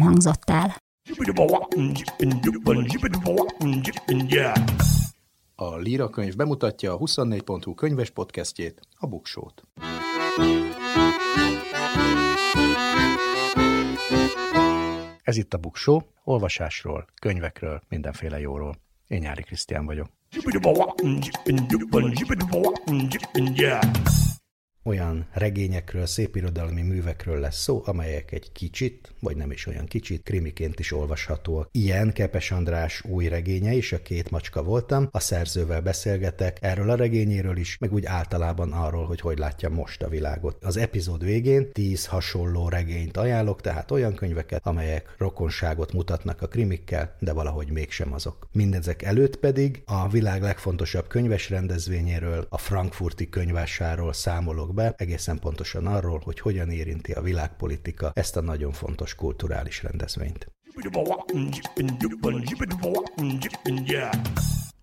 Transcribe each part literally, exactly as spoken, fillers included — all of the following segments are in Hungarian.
hangzott el. A Líra könyv bemutatja a huszonnégy pont hu könyves podcastjét, a Buksót. Ez itt a Buksó, olvasásról, könyvekről, mindenféle jóról. Én Nyáry Krisztián vagyok. Olyan regényekről, szépirodalmi művekről lesz szó, amelyek egy kicsit, vagy nem is olyan kicsit, krimiként is olvashatóak. Ilyen Kepes András új regénye is, a Két macska voltam, a szerzővel beszélgetek erről a regényéről is, meg úgy általában arról, hogy hogy látja most a világot. Az epizód végén tíz hasonló regényt ajánlok, tehát olyan könyveket, amelyek rokonságot mutatnak a krimikkel, de valahogy mégsem azok. Mindezek előtt pedig a világ legfontosabb könyves rendezvényéről, a frankfurti könyvvásárról számolok be, egészen pontosan arról, hogy hogyan érinti a világpolitika ezt a nagyon fontos kulturális rendezvényt.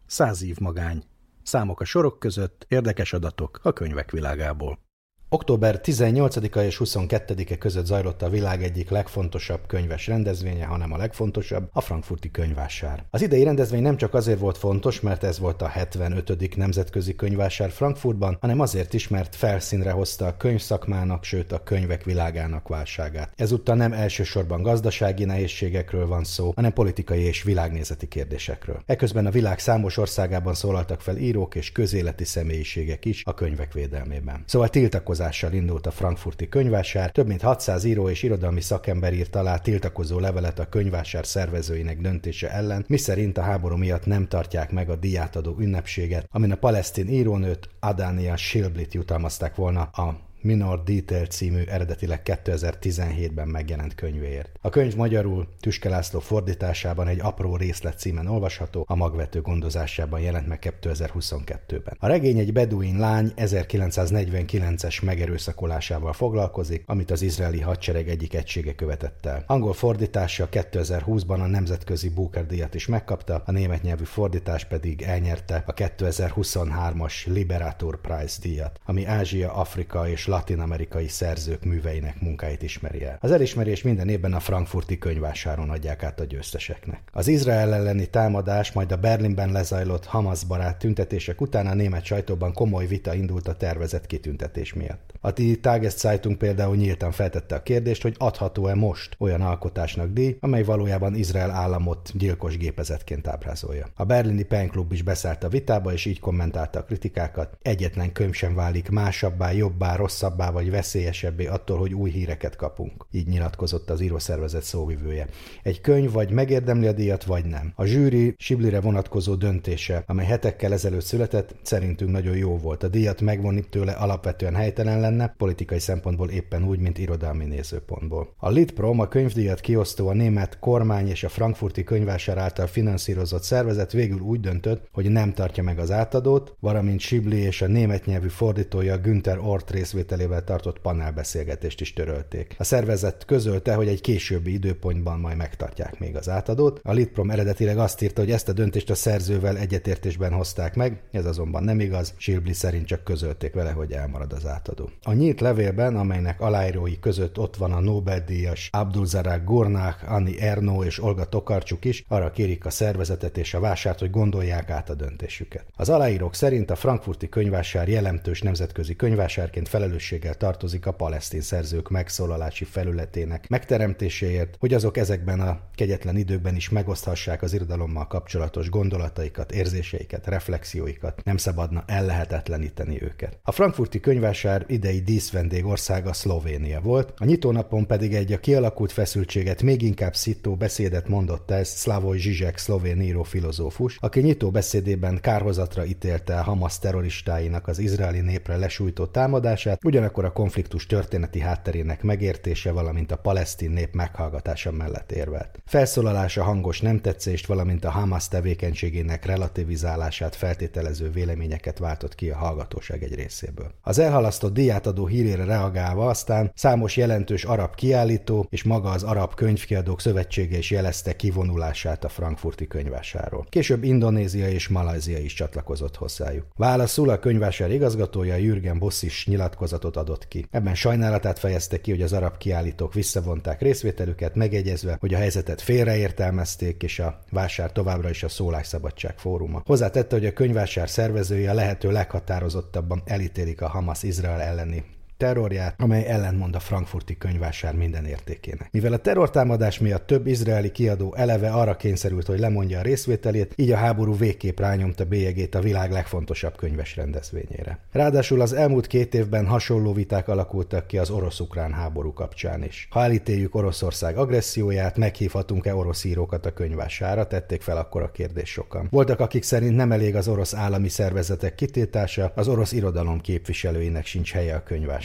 Száz év magány. Számok a sorok között, érdekes adatok a könyvek világából. Október tizennyolcadika és huszonkettedike között zajlott a világ egyik legfontosabb könyves rendezvénye, hanem a legfontosabb, a frankfurti könyvvásár. Az idei rendezvény nem csak azért volt fontos, mert ez volt a hetvenötödik Nemzetközi Könyvvásár Frankfurtban, hanem azért is, mert felszínre hozta a könyvszakmának, sőt a könyvek világának válságát. Ezúttal nem elsősorban gazdasági nehézségekről van szó, hanem politikai és világnézeti kérdésekről. Eközben a világ számos országában szólaltak fel írók és közéleti személyiségek is a könyvek védelmében. Szóval tiltakozás indult a frankfurti könyvvásár, több mint hatszáz író és irodalmi szakember írt alá tiltakozó levelet a könyvvásár szervezőinek döntése ellen, miszerint a háború miatt nem tartják meg a díjátadó ünnepséget, amin a palesztin írónőt, Adania Shiblit jutalmazták volna a Minor Detail című, eredetileg kétezer-tizenhétben megjelent könyvéért. A könyv magyarul Tüske László fordításában egy apró részlet címen olvasható, a Magvető gondozásában jelent meg kétezer-huszonkettőben. A regény egy beduin lány ezerkilencszáznegyvenkilences megerőszakolásával foglalkozik, amit az izraeli hadsereg egyik egysége követett el. Angol fordítása kétezer-húszban a Nemzetközi Booker díjat is megkapta, a német nyelvű fordítás pedig elnyerte a kétezer-huszonhármas Liberator Prize díjat, ami Ázsia, Afrika és latin-amerikai szerzők műveinek munkáit ismeri el. Az elismerés minden évben a frankfurti könyvvásáron adják át a győzteseknek. Az Izrael elleni támadás, majd a Berlinben lezajlott Hamas-barát tüntetések után a német sajtóban komoly vita indult a tervezett kitüntetés miatt. A Die Tageszeitung például nyíltan feltette a kérdést, hogy adható-e most olyan alkotásnak díj, amely valójában Izrael államot gyilkos gépezetként ábrázolja. A Berlini PEN Club is beszállt a vitába, és így kommentálta a kritikákat: egyetlen könyv sem válik másabbá, jobbá, rosszabbá vagy veszélyesebbé attól, hogy új híreket kapunk. Így nyilatkozott az írószervezet szóvivője. Egy könyv vagy megérdemli a díjat, vagy nem. A zsűri Shiblire vonatkozó döntése, amely hetekkel ezelőtt született, szerintünk nagyon jó volt. A díjat megvonni tőle alapvetően helytelen lenne, politikai szempontból éppen úgy, mint irodalmi nézőpontból. A Litprom, a könyvdíjat kiosztó, a német kormány és a frankfurti könyvvásár által finanszírozott szervezet végül úgy döntött, hogy nem tartja meg az átadót, valamint Shibli és a német nyelvű fordítója Günther Ort részvételével tartott panelbeszélgetést is törölték. A szervezet közölte, hogy egy későbbi időpontban majd megtartják még az átadót. A Litprom eredetileg azt írta, hogy ezt a döntést a szerzővel egyetértésben hozták meg, ez azonban nem igaz, Shibli szerint csak közölték vele, hogy elmarad az átadó. A nyílt levélben, amelynek aláírói között ott van a Nobel-díjas Abdulrazak Gurnah, Anni Ernó és Olga Tokarczuk is, arra kérik a szervezetet és a vásárt, hogy gondolják át a döntésüket. Az aláírók szerint a frankfurti könyvvásár jelentős nemzetközi könyvvásárként felelősséggel tartozik a palesztin szerzők megszólalási felületének megteremtéséért, hogy azok ezekben a kegyetlen időkben is megoszthassák az irodalommal kapcsolatos gondolataikat, érzéseiket, reflexióikat, nem szabadna ellehetetleníteni őket. A frankfurti könyvvásár idei díszvendég országa Szlovénia volt, a nyitónapon pedig egy a kialakult feszültséget még inkább szító beszédet mondott el Slavoj Žižek, szlovén író filozófus, aki nyitó beszédében kárhozatra ítélte a Hamas terroristáinak az izraeli népre lesújtó támadását, ugyanakkor a konfliktus történeti hátterének megértése, valamint a palesztin nép meghallgatása mellett érvelt. Felszólalása hangos nemtetszést, valamint a Hamas tevékenységének relativizálását feltételező véleményeket váltott ki a hallgatóság egy részéből. Az elhalasztott díjátadó hírére reagálva aztán számos jelentős arab kiállító és maga az Arab Könyvkiadók Szövetsége is jelezte kivonulását a frankfurti könyvvásáról. Később Indonézia és Malajzia is csatlakozott hozzájuk. Válaszul a könyvvásár igazgatója, Jürgen Bossis nyilatkozatot adott ki. Ebben sajnálatát fejezte ki, hogy az arab kiállítók visszavonták részvételüket, megegyezve, hogy a helyzetet félreértelmezték, és a vásár továbbra is a szólásszabadság fóruma. Hozzátette, hogy a könyvvásár szervezői a lehető leghatározottabban elítélik a Hamas-Izrael elleni terrorját, amely ellentmond a frankfurti könyvvásár minden értékének. Mivel a terrortámadás miatt több izraeli kiadó eleve arra kényszerült, hogy lemondja a részvételét, így a háború végképp rányomta bélyegét a világ legfontosabb könyves rendezvényére. Ráadásul az elmúlt két évben hasonló viták alakultak ki az orosz-ukrán háború kapcsán is. Ha elítéljük Oroszország agresszióját, meghívhatunk-e orosz írókat a könyvvásárra, tették fel akkor a kérdést sokan. Voltak, akik szerint nem elég az orosz állami szervezetek kitiltása, az orosz irodalom képviselőinek sincs helye a könyvvásárra.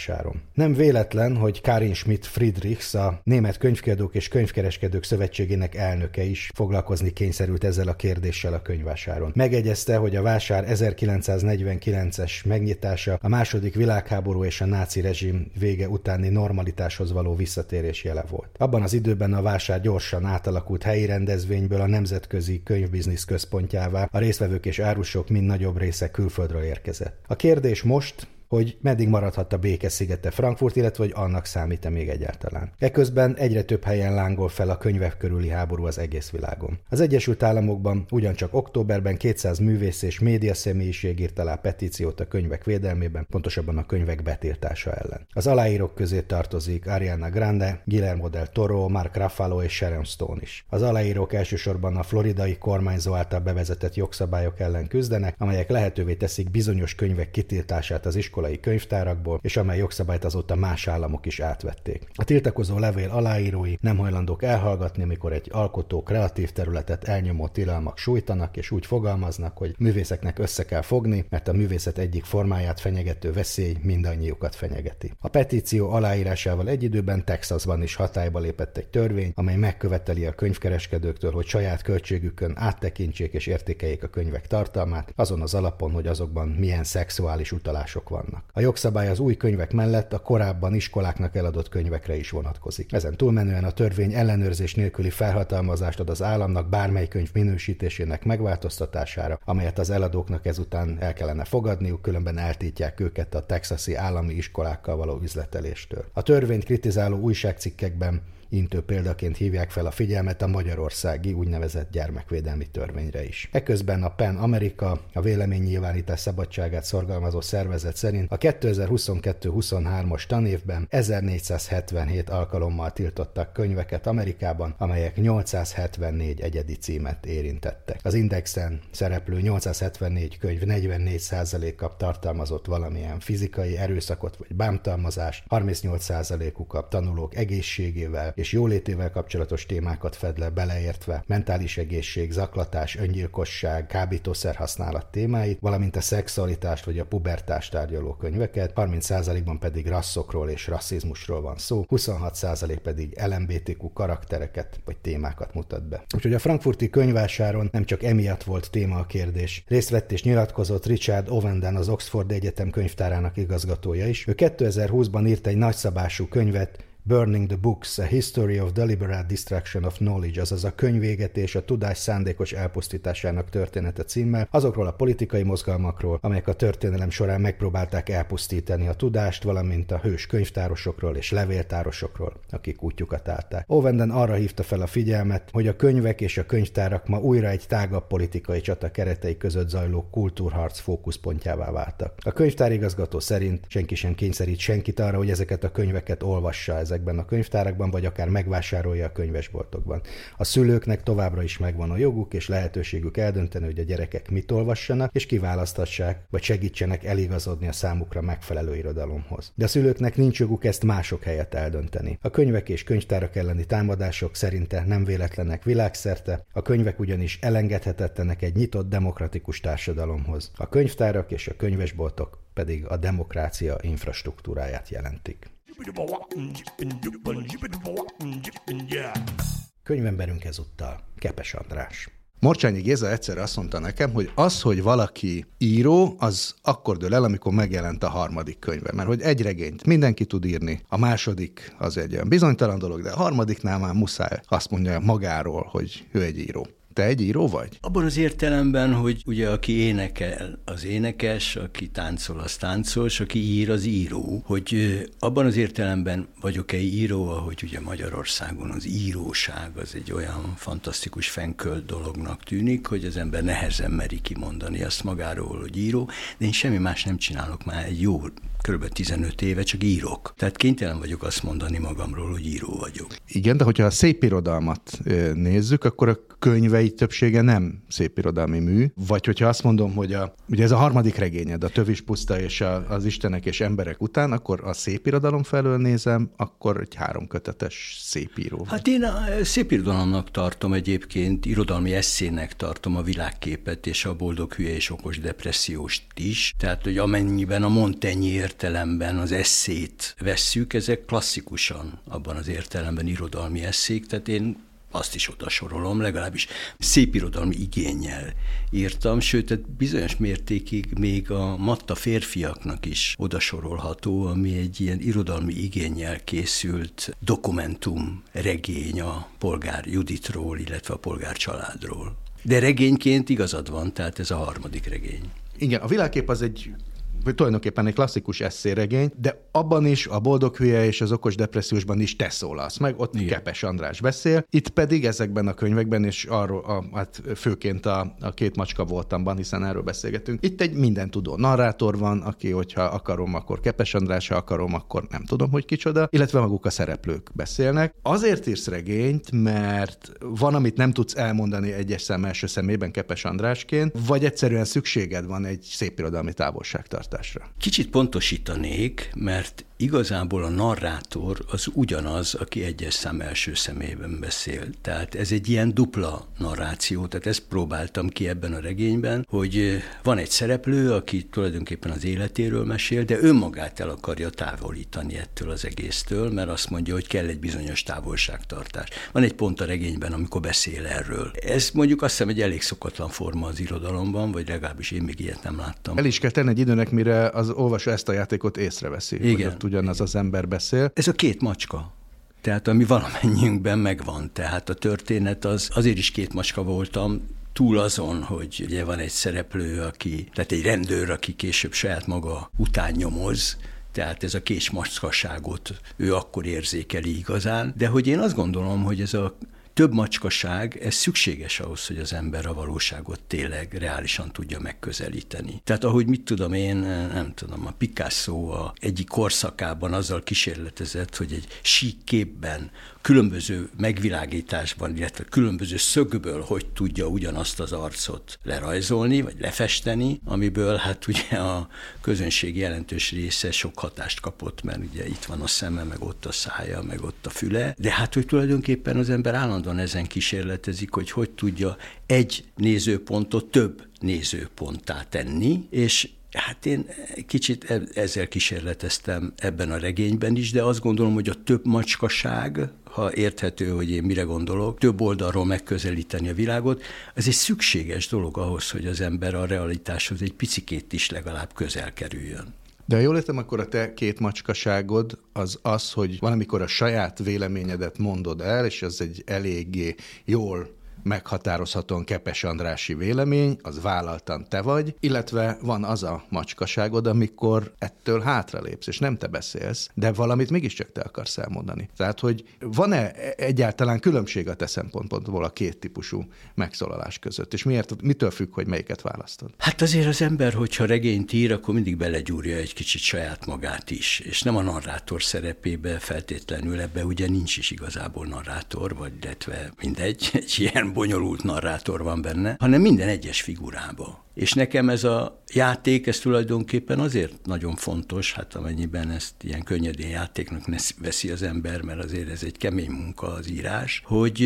Nem véletlen, hogy Karin Schmidt Friedrichs, a Német Könyvkiadók és Könyvkereskedők Szövetségének elnöke is foglalkozni kényszerült ezzel a kérdéssel a könyvvásáron. Megegyezte, hogy a vásár ezerkilencszáznegyvenkilences megnyitása a második világháború és a náci rezsim vége utáni normalitáshoz való visszatérés jele volt. Abban az időben a vásár gyorsan átalakult helyi rendezvényből a nemzetközi könyvbiznisz központjává, a résztvevők és árusok mind nagyobb része külföldről érkezett. A kérdés most, hogy meddig maradhat a békeszigete Frankfurt, illetve hogy annak számít-e még egyáltalán. Eközben egyre több helyen lángol fel a könyvek körüli háború az egész világon. Az Egyesült Államokban ugyancsak októberben kétszáz művész és média személyiség írt alá petíciót a könyvek védelmében, pontosabban a könyvek betiltása ellen. Az aláírók közé tartozik Ariana Grande, Guillermo del Toro, Mark Ruffalo és Sharon Stone is. Az aláírók elsősorban a floridai kormányzó által bevezetett jogszabályok ellen küzdenek, amelyek lehetővé teszik bizonyos könyvek kitiltását az iskolában, könyvtárakból, és amely jogszabályt azóta más államok is átvették. A tiltakozó levél aláírói nem hajlandók elhallgatni, amikor egy alkotó kreatív területet elnyomó tilalmak sújtanak, és úgy fogalmaznak, hogy művészeknek össze kell fogni, mert a művészet egyik formáját fenyegető veszély mindannyiukat fenyegeti. A petíció aláírásával egy időben Texasban is hatályba lépett egy törvény, amely megköveteli a könyvkereskedőktől, hogy saját költségükön áttekintsék és értékeljék a könyvek tartalmát, azon az alapon, hogy azokban milyen szexuális utalások vannak. A jogszabály az új könyvek mellett a korábban iskoláknak eladott könyvekre is vonatkozik. Ezen túlmenően a törvény ellenőrzés nélküli felhatalmazást ad az államnak bármely könyv minősítésének megváltoztatására, amelyet az eladóknak ezután el kellene fogadniuk, különben eltiltják őket a texasi állami iskolákkal való üzleteléstől. A törvényt kritizáló újságcikkekben intő példaként hívják fel a figyelmet a magyarországi úgynevezett gyermekvédelmi törvényre is. Eközben a PEN Amerika, a véleménynyilvánítás szabadságát szorgalmazó szervezet szerint a kétezer-huszonkettő-huszonhármas tanévben ezernégyszázhetvenhét alkalommal tiltottak könyveket Amerikában, amelyek nyolcszázhetvennégy egyedi címet érintettek. Az Indexen szereplő nyolcszázhetvennégy könyv negyvennégy százaléka tartalmazott valamilyen fizikai erőszakot vagy bántalmazást, harmincnyolc százalékukat tanulók egészségével és jólétével kapcsolatos témákat fed le, beleértve mentális egészség, zaklatás, öngyilkosság, kábítószer használat témáit, valamint a szexualitást vagy a pubertást tárgyaló könyveket, harminc százalékban pedig rasszokról és rasszizmusról van szó, huszonhat százalék pedig el em bé té kú karaktereket vagy témákat mutat be. Úgyhogy a frankfurti könyvvásáron nem csak emiatt volt téma a kérdés. Részt vett és nyilatkozott Richard Ovenden, az Oxford Egyetem könyvtárának igazgatója is. Ő kétezer-húszban írt egy nagyszabású könyvet, Burning the Books, a History of Deliberate Destruction of Knowledge, azaz a könyvégetés a tudás szándékos elpusztításának története címmel, azokról a politikai mozgalmakról, amelyek a történelem során megpróbálták elpusztítani a tudást, valamint a hős könyvtárosokról és levéltárosokról, akik útjukat állták. Ovenden arra hívta fel a figyelmet, hogy a könyvek és a könyvtárak ma újra egy tágabb politikai csata keretei között zajló kultúrharc fókuszpontjává váltak. A könyvtárigazgató szerint senki sem kényszerít senkit arra, hogy ezeket a könyveket olvassa ezekben a könyvtárakban, vagy akár megvásárolja a könyvesboltokban. A szülőknek továbbra is megvan a joguk és lehetőségük eldönteni, hogy a gyerekek mit olvassanak, és kiválasztassák, vagy segítsenek eligazodni a számukra megfelelő irodalomhoz. De a szülőknek nincs joguk ezt mások helyett eldönteni. A könyvek és könyvtárak elleni támadások szerinte nem véletlenek világszerte, a könyvek ugyanis elengedhetetlenek egy nyitott, demokratikus társadalomhoz. A könyvtárak és a könyvesboltok pedig a demokrácia infrastruktúráját jelentik. Könyvemberünk ezúttal Kepes András. Morcsányi Géza egyszer azt mondta nekem, hogy az, hogy valaki író, az akkor dől el, amikor megjelent a harmadik könyve. Mert hogy egy regényt mindenki tud írni, a második az egy olyan bizonytalan dolog, de a harmadiknál már muszáj azt mondja magáról, hogy ő egy író. Te egy író vagy? Abban az értelemben, hogy ugye aki énekel, az énekes, aki táncol, az táncos, aki ír, az író. Hogy abban az értelemben vagyok-e író, ahogy ugye Magyarországon az íróság az egy olyan fantasztikus fenkölt dolognak tűnik, hogy az ember nehezen meri kimondani azt magáról, hogy író, de én semmi más nem csinálok már egy jó körülbelül tizenöt éve, csak írok. Tehát kénytelen vagyok azt mondani magamról, hogy író vagyok. Igen, de hogyha a szép irodalmat nézzük, akkor a könyvei többsége nem szép irodalmi mű, vagy hogyha azt mondom, hogy a, ugye ez a harmadik regényed, a Tövis puszta és a, az Istenek és emberek után, akkor a szép irodalom felől nézem, akkor egy háromkötetes szépíró. Hát én a szép irodalomnak tartom egyébként, irodalmi esszének tartom a világképet és a boldog hülye és okos depresszióst is, tehát hogy amennyiben a Montaigne értelemben az esszét vesszük, ezek klasszikusan abban az értelemben irodalmi esszék, tehát én azt is oda sorolom, legalábbis szép irodalmi igénnyel írtam, sőt, tehát bizonyos mértékig még a matta férfiaknak is oda sorolható, ami egy ilyen irodalmi igénnyel készült dokumentum regény a Polgár Juditról, illetve a Polgár családról. De regényként igazad van, tehát ez a harmadik regény. Igen, a világkép az egy tulajdonképpen egy klasszikus esszéregény, de abban is a boldog hülye és az okos depressziósban is te szólalsz meg, ott igen. Kepes András beszél, itt pedig ezekben a könyvekben, és arról, a, hát főként a, a két macska voltamban, hiszen erről beszélgetünk, itt egy minden tudó narrátor van, aki, hogyha akarom, akkor Kepes András, ha akarom, akkor nem tudom, hogy kicsoda, illetve maguk a szereplők beszélnek. Azért írsz regényt, mert van, amit nem tudsz elmondani egyes szem első szemében Kepes Andrásként, vagy egyszerűen szükséged van egy szépirodalmi távolságtartásra. Kicsit pontosítanék, mert igazából a narrátor az ugyanaz, aki egyes szám első személyben beszél. Tehát ez egy ilyen dupla narráció, tehát ezt próbáltam ki ebben a regényben, hogy van egy szereplő, aki tulajdonképpen az életéről mesél, de önmagát el akarja távolítani ettől az egésztől, mert azt mondja, hogy kell egy bizonyos távolságtartás. Van egy pont a regényben, amikor beszél erről. Ez mondjuk azt hiszem egy elég szokatlan forma az irodalomban, vagy legalábbis én még ilyet nem láttam. El is kell tenni egy időnek, mire az olvasó ezt a játékot észreveszi. Igen. Ugyanaz az ember beszél. Ez a két macska. Tehát ami valamennyiünkben megvan. Tehát a történet az, azért is két macska voltam, túl azon, hogy ugye van egy szereplő, aki, tehát egy rendőr, aki később saját maga után nyomoz, tehát ez a késmacskaságot ő akkor érzékeli igazán. De hogy én azt gondolom, hogy ez a több macskaság, ez szükséges ahhoz, hogy az ember a valóságot tényleg reálisan tudja megközelíteni. Tehát ahogy mit tudom én, nem tudom, a Picasso a egyik korszakában azzal kísérletezett, hogy egy sík képben, különböző megvilágításban, illetve különböző szögből hogy tudja ugyanazt az arcot lerajzolni, vagy lefesteni, amiből hát ugye a közönség jelentős része sok hatást kapott, mert ugye itt van a szeme, meg ott a szája, meg ott a füle, de hát hogy tulajdonképpen az ember állandóan ezen kísérletezik, hogy hogy tudja egy nézőpontot több nézőponttá tenni, és hát én kicsit ezzel kísérleteztem ebben a regényben is, de azt gondolom, hogy a több macskaság, ha érthető, hogy én mire gondolok, több oldalról megközelíteni a világot, ez egy szükséges dolog ahhoz, hogy az ember a realitáshoz egy picikét is legalább közel kerüljön. De ha jól értem, akkor a te két macskaságod az az, hogy valamikor a saját véleményedet mondod el, és az egy eléggé jól meghatározhatóan Kepes Andrási vélemény, az vállaltan te vagy, illetve van az a macskaságod, amikor ettől hátralépsz, és nem te beszélsz, de valamit mégiscsak te akarsz elmondani. Tehát, hogy van-e egyáltalán különbség a te szempontból a két típusú megszólalás között, és miért, mitől függ, hogy melyiket választod? Hát azért az ember, hogyha regényt ír, akkor mindig belegyúrja egy kicsit saját magát is, és nem a narrátor szerepébe feltétlenül, ebbe ugye nincs is igazából narrátor, vagy illetve mindegy, egy ilyen bonyolult narrátor van benne, hanem minden egyes figurába. És nekem ez a játék, ez tulajdonképpen azért nagyon fontos, hát amennyiben ezt ilyen könnyedén játéknak ne veszi az ember, mert azért ez egy kemény munka az írás, hogy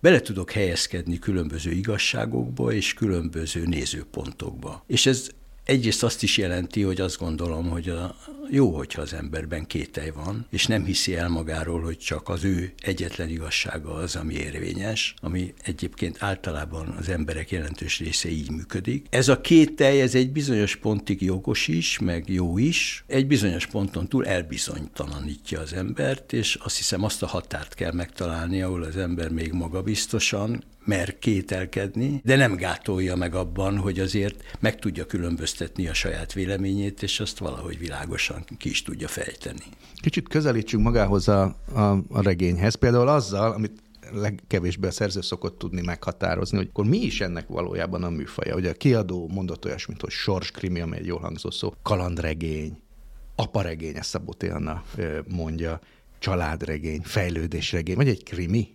bele tudok helyezkedni különböző igazságokba és különböző nézőpontokba. És ez egyrészt azt is jelenti, hogy azt gondolom, hogy a, jó, hogyha az emberben kételj van, és nem hiszi el magáról, hogy csak az ő egyetlen igazsága az, ami érvényes, ami egyébként általában az emberek jelentős része így működik. Ez a kételj, ez egy bizonyos pontig jogos is, meg jó is, egy bizonyos ponton túl elbizonytalanítja az embert, és azt hiszem azt a határt kell megtalálni, ahol az ember még magabiztosan mer kételkedni, de nem gátolja meg abban, hogy azért meg tudja különböztetni a saját véleményét, és azt valahogy világosan ki is tudja fejteni. Kicsit közelítsünk magához a, a, a regényhez, például azzal, amit legkevésbé a szerző szokott tudni meghatározni, hogy akkor mi is ennek valójában a műfaja. Ugye a kiadó mondott olyasmit, hogy sorskrimi, ami egy jól hangzó szó, kalandregény, aparegény, ezt Szabó Anna mondja, családregény, fejlődésregény, vagy egy krimi.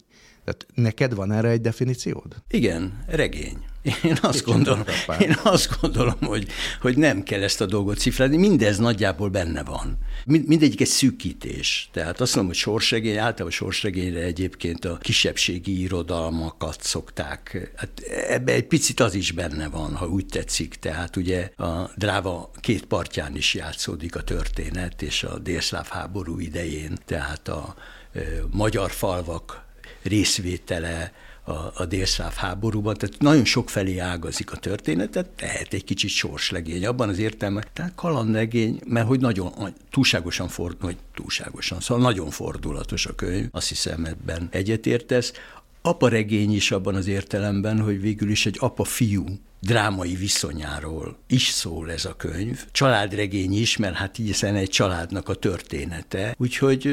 Tehát neked van erre egy definíciód? Igen, regény. Én azt gondolom, én azt gondolom hogy, hogy nem kell ezt a dolgot cifrázni, mindez nagyjából benne van. Mindegyik egy szűkítés. Tehát azt mondom, hogy sorsregény, általában sorsregényre egyébként a kisebbségi irodalmakat szokták. Hát ebben egy picit az is benne van, ha úgy tetszik. Tehát ugye a Dráva két partján is játszódik a történet, és a délszláv háború idején, tehát a magyar falvak részvétele a, a délszláv háborúban, tehát nagyon sokfelé ágazik a történetet, tehát egy kicsit sorslegény, abban az értelme, tehát kalandregény, mert hogy nagyon túlságosan fordul, hogy túlságosan, szóval nagyon fordulatos a könyv, azt hiszem ebben egyetértesz. Aparegény is abban az értelemben, hogy végül is egy apa-fiú drámai viszonyáról is szól ez a könyv. Családregény is, mert hát hiszen egy családnak a története. Úgyhogy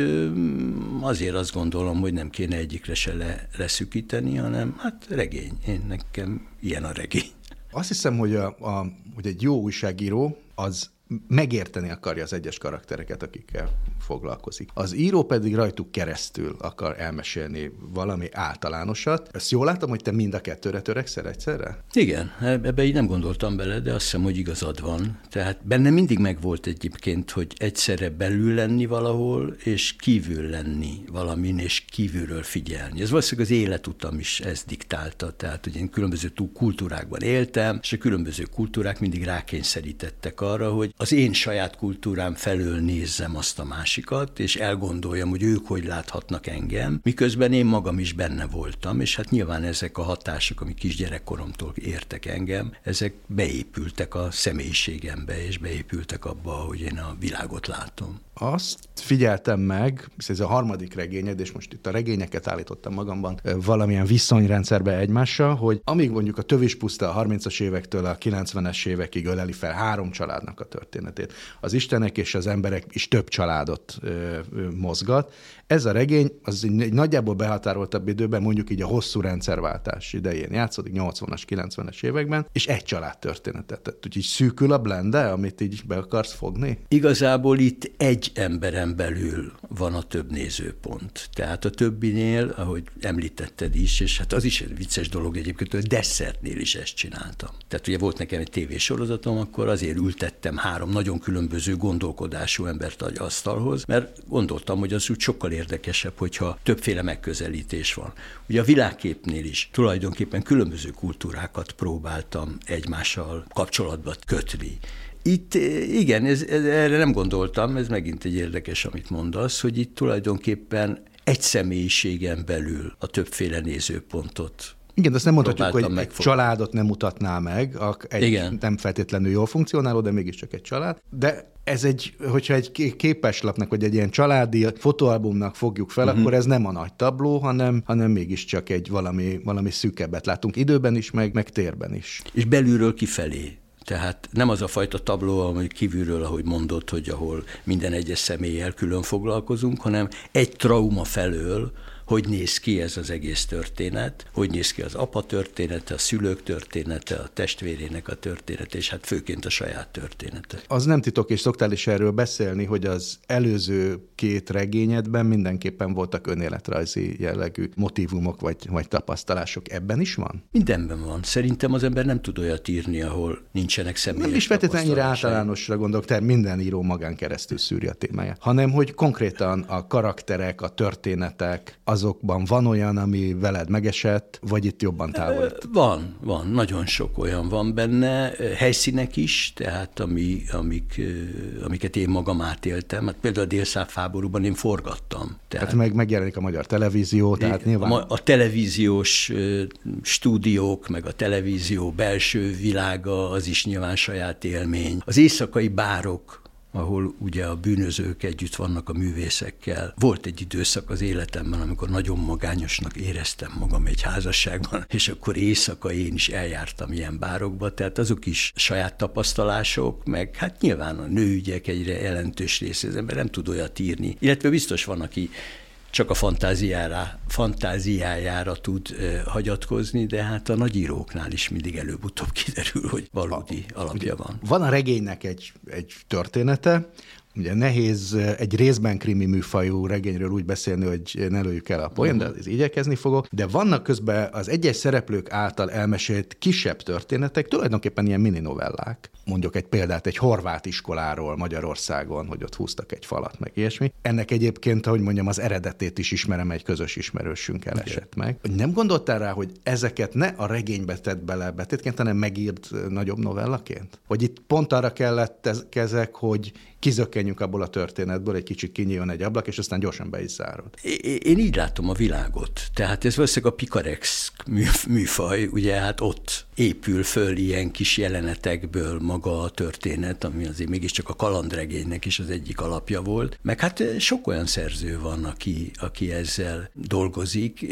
azért azt gondolom, hogy nem kéne egyikre se le, leszűkíteni, hanem hát regény. Én nekem ilyen a regény. Azt hiszem, hogy, a, a, hogy egy jó újságíró az megérteni akarja az egyes karaktereket, akikkel foglalkozik. Az író pedig rajtuk keresztül akar elmesélni valami általánosat. Ezt jól látom, hogy te mind a kettőre törekszel egyszerre? Igen, ebbe így nem gondoltam bele, de azt hiszem, hogy igazad van. Tehát benne mindig megvolt egyébként, hogy egyszerre belül lenni valahol, és kívül lenni valamin, és kívülről figyelni. Ez valószínűleg az életutam is ezt diktálta, tehát hogy én különböző kultúrákban éltem, és a különböző kultúrák mindig rákényszerítettek arra, hogy az én saját kultúrám felől nézzem azt a másikat, és elgondoljam, hogy ők hogy láthatnak engem, miközben én magam is benne voltam, és hát nyilván ezek a hatások, amik kisgyerekkoromtól értek engem, ezek beépültek a személyiségembe, és beépültek abba, hogy én a világot látom. Azt figyeltem meg, hisz ez a harmadik regényed, és most itt a regényeket állítottam magamban valamilyen viszonyrendszerbe egymással, hogy amíg mondjuk a Tövispuszta a harmincas évektől a kilencvenes évekig öleli fel három családnak a történetét, az istenek és az emberek is több családot ö, ö, mozgat. Ez a regény az egy nagyjából behatároltabb időben, mondjuk így a hosszú rendszerváltás idején játszódik, nyolcvanas, kilencvenes években, és egy család történetet. Tehát úgy szűkül a blende, amit így be akarsz fogni? Igazából itt egy emberen belül van a több nézőpont. Tehát a többinél, ahogy említetted is, és hát az is egy vicces dolog egyébként, hogy a desszertnél is ezt csináltam. Tehát ugye volt nekem egy tévésorozatom, akkor azért ültettem három nagyon különböző gondolkodású embert az asztalhoz, mert gondoltam, hogy az úgy sokkal érdekesebb, hogyha többféle megközelítés van. Ugye a világképnél is tulajdonképpen különböző kultúrákat próbáltam egymással kapcsolatba kötni. Itt igen, ez, ez, erre nem gondoltam, ez megint egy érdekes, amit mondasz, hogy itt tulajdonképpen egy személyiségen belül a többféle nézőpontot. Igen, azt nem mondhatjuk, hogy megfog... egy családot nem mutatná meg, egy igen. Nem feltétlenül jól funkcionáló, de mégiscsak egy család. De ez egy, hogyha egy képeslapnak, vagy egy ilyen családi fotóalbumnak fogjuk fel, uh-huh. akkor ez nem a nagy tabló, hanem, hanem mégiscsak egy valami, valami szűkebbet látunk időben is, meg, meg térben is. És belülről kifelé. Tehát nem az a fajta tabló, amely kívülről, ahogy mondod, hogy ahol minden egyes személlyel külön foglalkozunk, hanem egy trauma felől, hogy néz ki ez az egész történet, hogy néz ki az apa története, a szülők története, a testvérének a története, és hát főként a saját története. Az nem titok, és szoktál is erről beszélni, hogy az előző két regényedben mindenképpen voltak önéletrajzi jellegű motívumok vagy, vagy tapasztalások. Ebben is van? Mindenben van. Szerintem az ember nem tud olyat írni, ahol nincsenek személyes. Nem is feltétlenül ennyire általánosra gondolok, tehát minden író magán keresztül szűri a témáját, hanem hogy konkrétan a karakterek, a történetek, az azokban van olyan, ami veled megesett, vagy itt jobban távolít? Van, van. Nagyon sok olyan van benne. Helyszínek is, tehát ami, amik, amiket én magam átéltem. Hát például a délszláv háborúban én forgattam. Tehát, tehát meg megjelenik a magyar televízió, tehát nyilván... A, a televíziós stúdiók, meg a televízió belső világa, az is nyilván saját élmény. Az éjszakai bárok, ahol ugye a bűnözők együtt vannak a művészekkel. Volt egy időszak az életemben, amikor nagyon magányosnak éreztem magam egy házasságban, és akkor éjszaka én is eljártam ilyen bárokba, tehát azok is saját tapasztalások, meg hát nyilván a nőügyek egyre jelentős része, az ember nem tud olyat írni. Illetve biztos van, aki csak a fantáziára, fantáziájára tud eh, hagyatkozni, de hát a nagyíróknál is mindig előbb-utóbb kiderül, hogy valódi a, alapja van. Van a regénynek egy, egy története, ugye nehéz egy részben krimi műfajú regényről úgy beszélni, hogy ne lőjük el a poén, de ez igyekezni fogok, de vannak közben az egyes szereplők által elmesélt kisebb történetek, tulajdonképpen ilyen mininovellák. Mondjuk egy példát egy horvát iskoláról Magyarországon, hogy ott húztak egy falat, meg ilyesmi. Ennek egyébként, ahogy mondjam, az eredetét is ismerem, egy közös ismerősünkkel okay. esett meg. Nem gondoltál rá, hogy ezeket ne a regénybe tett bele betétként, hanem megírt nagyobb novellaként? Hogy itt pont arra kellett ezek, hogy kizökkenjünk abból a történetből, egy kicsit kinyíljon egy ablak, és aztán gyorsan be is zárod. Én így látom a világot. Tehát ez valószínűleg a pikarex műfaj, ugye hát ott épül föl ilyen kis jelenetekből maga a történet, ami azért mégiscsak a kalandregénynek is az egyik alapja volt. Meg hát sok olyan szerző van, aki, aki ezzel dolgozik.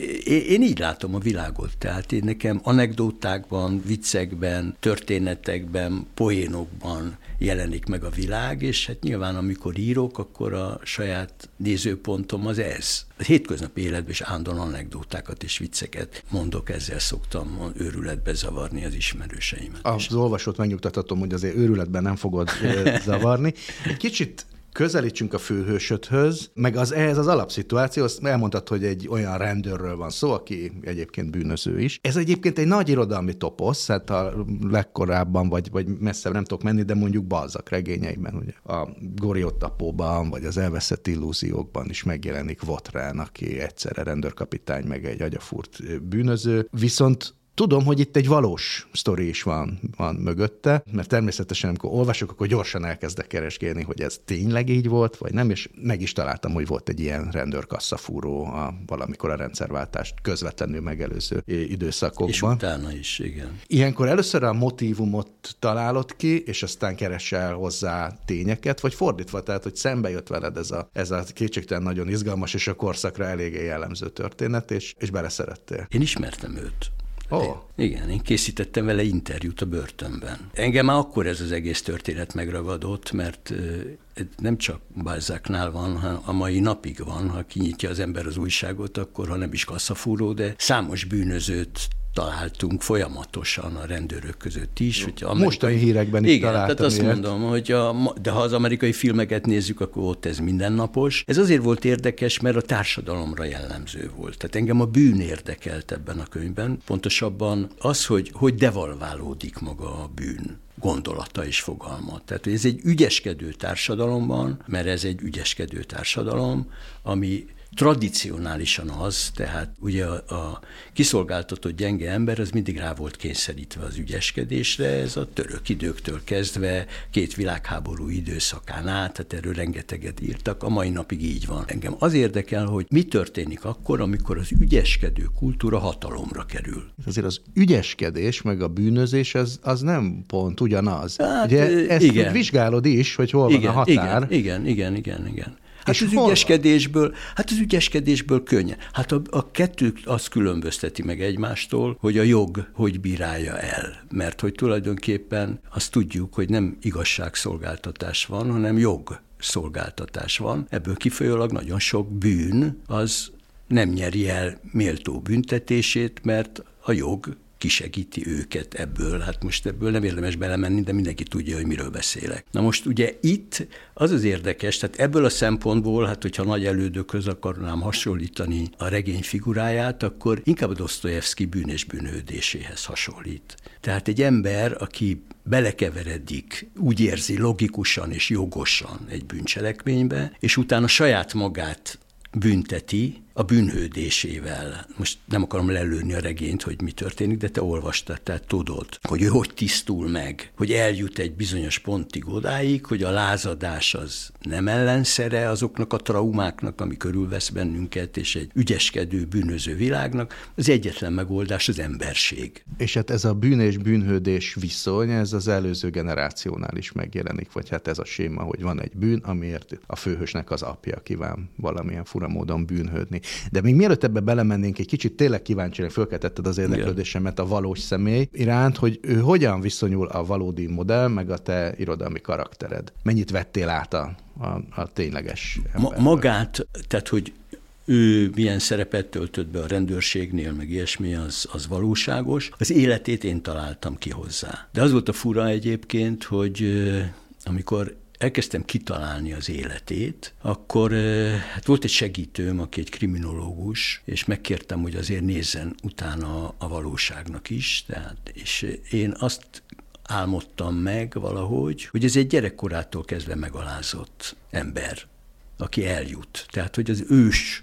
Én így látom a világot. Tehát én nekem anekdótákban, viccekben, történetekben, poénokban jelenik meg a világ, és hát nyilván amikor írok, akkor a saját nézőpontom az ez. A hétköznapi életben is állandóan anekdótákat és vicceket mondok, ezzel szoktam őrületbe zavarni az ismerőseimet. Az olvasót megnyugtathatom, hogy azért őrületben nem fogod zavarni. Egy kicsit közelítsünk a főhősödhöz, meg az ehhez az alapszituációhoz, elmondtad, hogy egy olyan rendőrről van szó, aki egyébként bűnöző is. Ez egyébként egy nagy irodalmi toposz, hát a legkorábban, vagy, vagy messzebb nem tudok menni, de mondjuk Balzac regényeiben, ugye a Goriottapóban, vagy az elveszett illúziókban is megjelenik Votrán, aki egyszerre rendőrkapitány, meg egy agyafúrt bűnöző. Viszont tudom, hogy itt egy valós sztori is van, van mögötte, mert természetesen, amikor olvasok, akkor gyorsan elkezdek keresgélni, hogy ez tényleg így volt, vagy nem, és meg is találtam, hogy volt egy ilyen rendőrkasszafúró a, valamikor a rendszerváltást közvetlenül megelőző időszakokban. És utána is, igen. Ilyenkor először a motívumot találod ki, és aztán keresel hozzá tényeket, vagy fordítva, tehát, hogy szembe jött veled ez a, ez a kétségtelen nagyon izgalmas, és a korszakra eléggé jellemző történet, és, és beleszerettél. Én ismertem őt. Oh. Igen, én készítettem vele interjút a börtönben. Engem már akkor ez az egész történet megragadott, mert nem csak Balzacnál van, hanem a mai napig van, ha kinyitja az ember az újságot, akkor ha nem is kasszafúró, de számos bűnözőt találtunk folyamatosan a rendőrök között is. Hogy amerikai... Mostani hírekben is igen, találtam. Igen, tehát azt ilyet. Mondom, hogy a... de ha az amerikai filmeket nézzük, akkor ott ez mindennapos. Ez azért volt érdekes, mert a társadalomra jellemző volt. Tehát engem a bűn érdekelt ebben a könyvben. Pontosabban az, hogy, hogy devalválódik maga a bűn gondolata és fogalma. Tehát ez egy ügyeskedő társadalomban, mert ez egy ügyeskedő társadalom, ami tradicionálisan az, tehát ugye a, a kiszolgáltatott gyenge ember az mindig rá volt kényszerítve az ügyeskedésre, ez a török időktől kezdve, két világháború időszakán át, tehát erről rengeteget írtak, a mai napig így van. Engem az érdekel, hogy mi történik akkor, amikor az ügyeskedő kultúra hatalomra kerül. Azért az ügyeskedés meg a bűnözés az, az nem pont ugyanaz. Hát, ugye ezt igen. Vizsgálod is, hogy hol igen, van a határ. Igen, igen, igen, igen. igen. Hát és az ügyeskedésből, hát az ügyeskedésből könnyen. Hát a, a kettőt azt különbözteti meg egymástól, hogy a jog hogy bírálja el. Mert hogy tulajdonképpen azt tudjuk, hogy nem igazságszolgáltatás van, hanem jogszolgáltatás van. Ebből kifolyólag nagyon sok bűn az nem nyeri el méltó büntetését, mert a jog kisegíti őket ebből. Hát most ebből nem érdemes belemenni, de mindenki tudja, hogy miről beszélek. Na most ugye itt az az érdekes, tehát ebből a szempontból, hát hogyha nagy elődökhöz akarnám hasonlítani a regény figuráját, akkor inkább a Dosztojevszki Bűn és bűnődéséhez hasonlít. Tehát egy ember, aki belekeveredik, úgy érzi logikusan és jogosan egy bűncselekménybe, és utána saját magát bünteti, a bűnhődésével. Most nem akarom lelőni a regényt, hogy mi történik, de te olvastad, tehát tudod, hogy ő hogy tisztul meg, hogy eljut egy bizonyos pontig odáig, hogy a lázadás az nem ellenszere azoknak a traumáknak, ami körülvesz bennünket, és egy ügyeskedő, bűnöző világnak, az egyetlen megoldás az emberség. És hát ez a bűn és bűnhődés viszony, ez az előző generációnál is megjelenik, vagy hát ez a séma, hogy van egy bűn, amiért a főhősnek az apja kíván valamilyen fura módon bűnhődni. De még mielőtt ebbe belemennénk, egy kicsit tényleg kíváncsian fölkeltetted az érdeklődésemet a valós személy iránt, hogy ő hogyan viszonyul a valódi modell, meg a te irodalmi karaktered. Mennyit vettél át a, a, a tényleges emberből? Magát, tehát hogy ő milyen szerepet töltött be a rendőrségnél, meg ilyesmi, az, az valóságos. Az életét én találtam ki hozzá. De az volt a fura egyébként, hogy amikor elkezdtem kitalálni az életét, akkor hát volt egy segítőm, aki egy kriminológus, és megkértem, hogy azért nézzen utána a valóságnak is. Tehát, és én azt álmodtam meg valahogy, hogy ez egy gyerekkorától kezdve megalázott ember, aki eljut. Tehát, hogy az ős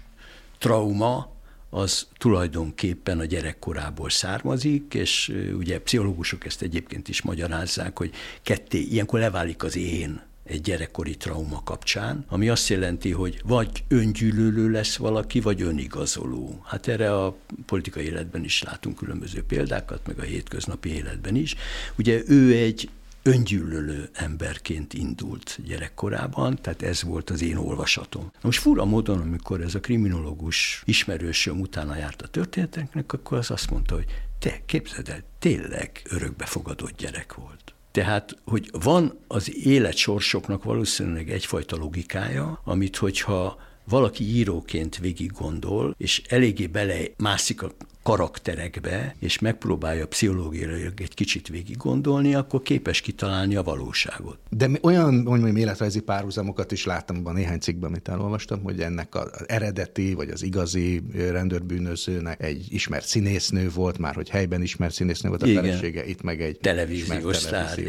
trauma az tulajdonképpen a gyerekkorából származik, és ugye pszichológusok ezt egyébként is magyarázzák, hogy ketté, ilyenkor leválik az én egy gyerekkori trauma kapcsán, ami azt jelenti, hogy vagy öngyűlölő lesz valaki, vagy önigazoló. Hát erre a politikai életben is látunk különböző példákat, meg a hétköznapi életben is. Ugye ő egy öngyűlölő emberként indult gyerekkorában, tehát ez volt az én olvasatom. Na most fura módon, amikor ez a kriminológus ismerősöm utána járt a történeteknek, akkor az azt mondta, hogy te, képzeld el, tényleg örökbefogadott gyerek volt. Tehát, hogy van az életsorsoknak valószínűleg egyfajta logikája, amit hogyha valaki íróként végig gondol, és eléggé belemászik a karakterekbe, és megpróbálja pszichológiailag egy kicsit végig gondolni, akkor képes kitalálni a valóságot. De olyan, hogy mondjam, életrajzi párhuzamokat is láttam abban néhány cikkben, amit elolvastam, hogy ennek az eredeti, vagy az igazi rendőrbűnözőnek egy ismert színésznő volt, már hogy helyben ismert színésznő volt a felesége, itt meg egy televíziós sztár.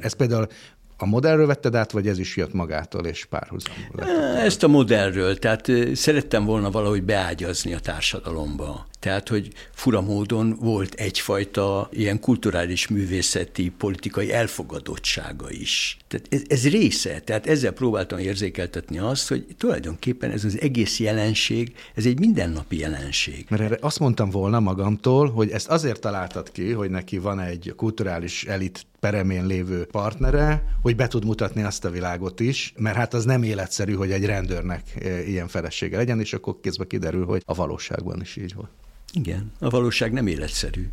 Ez például a modellről vetted át, vagy ez is jött magától, és párhuzamban? Ezt a modellről, tehát szerettem volna valahogy beágyazni a társadalomba. Tehát, hogy fura módon volt egyfajta ilyen kulturális, művészeti, politikai elfogadottsága is. Tehát ez, ez része, tehát ezzel próbáltam érzékeltetni azt, hogy tulajdonképpen ez az egész jelenség, ez egy mindennapi jelenség. Mert erre azt mondtam volna magamtól, hogy ezt azért találtad ki, hogy neki van egy kulturális elit peremén lévő partnere, hogy be tud mutatni azt a világot is, mert hát az nem életszerű, hogy egy rendőrnek ilyen felesége legyen, és akkor kézbe kiderül, hogy a valóságban is így volt. Igen, a valóság nem életszerű.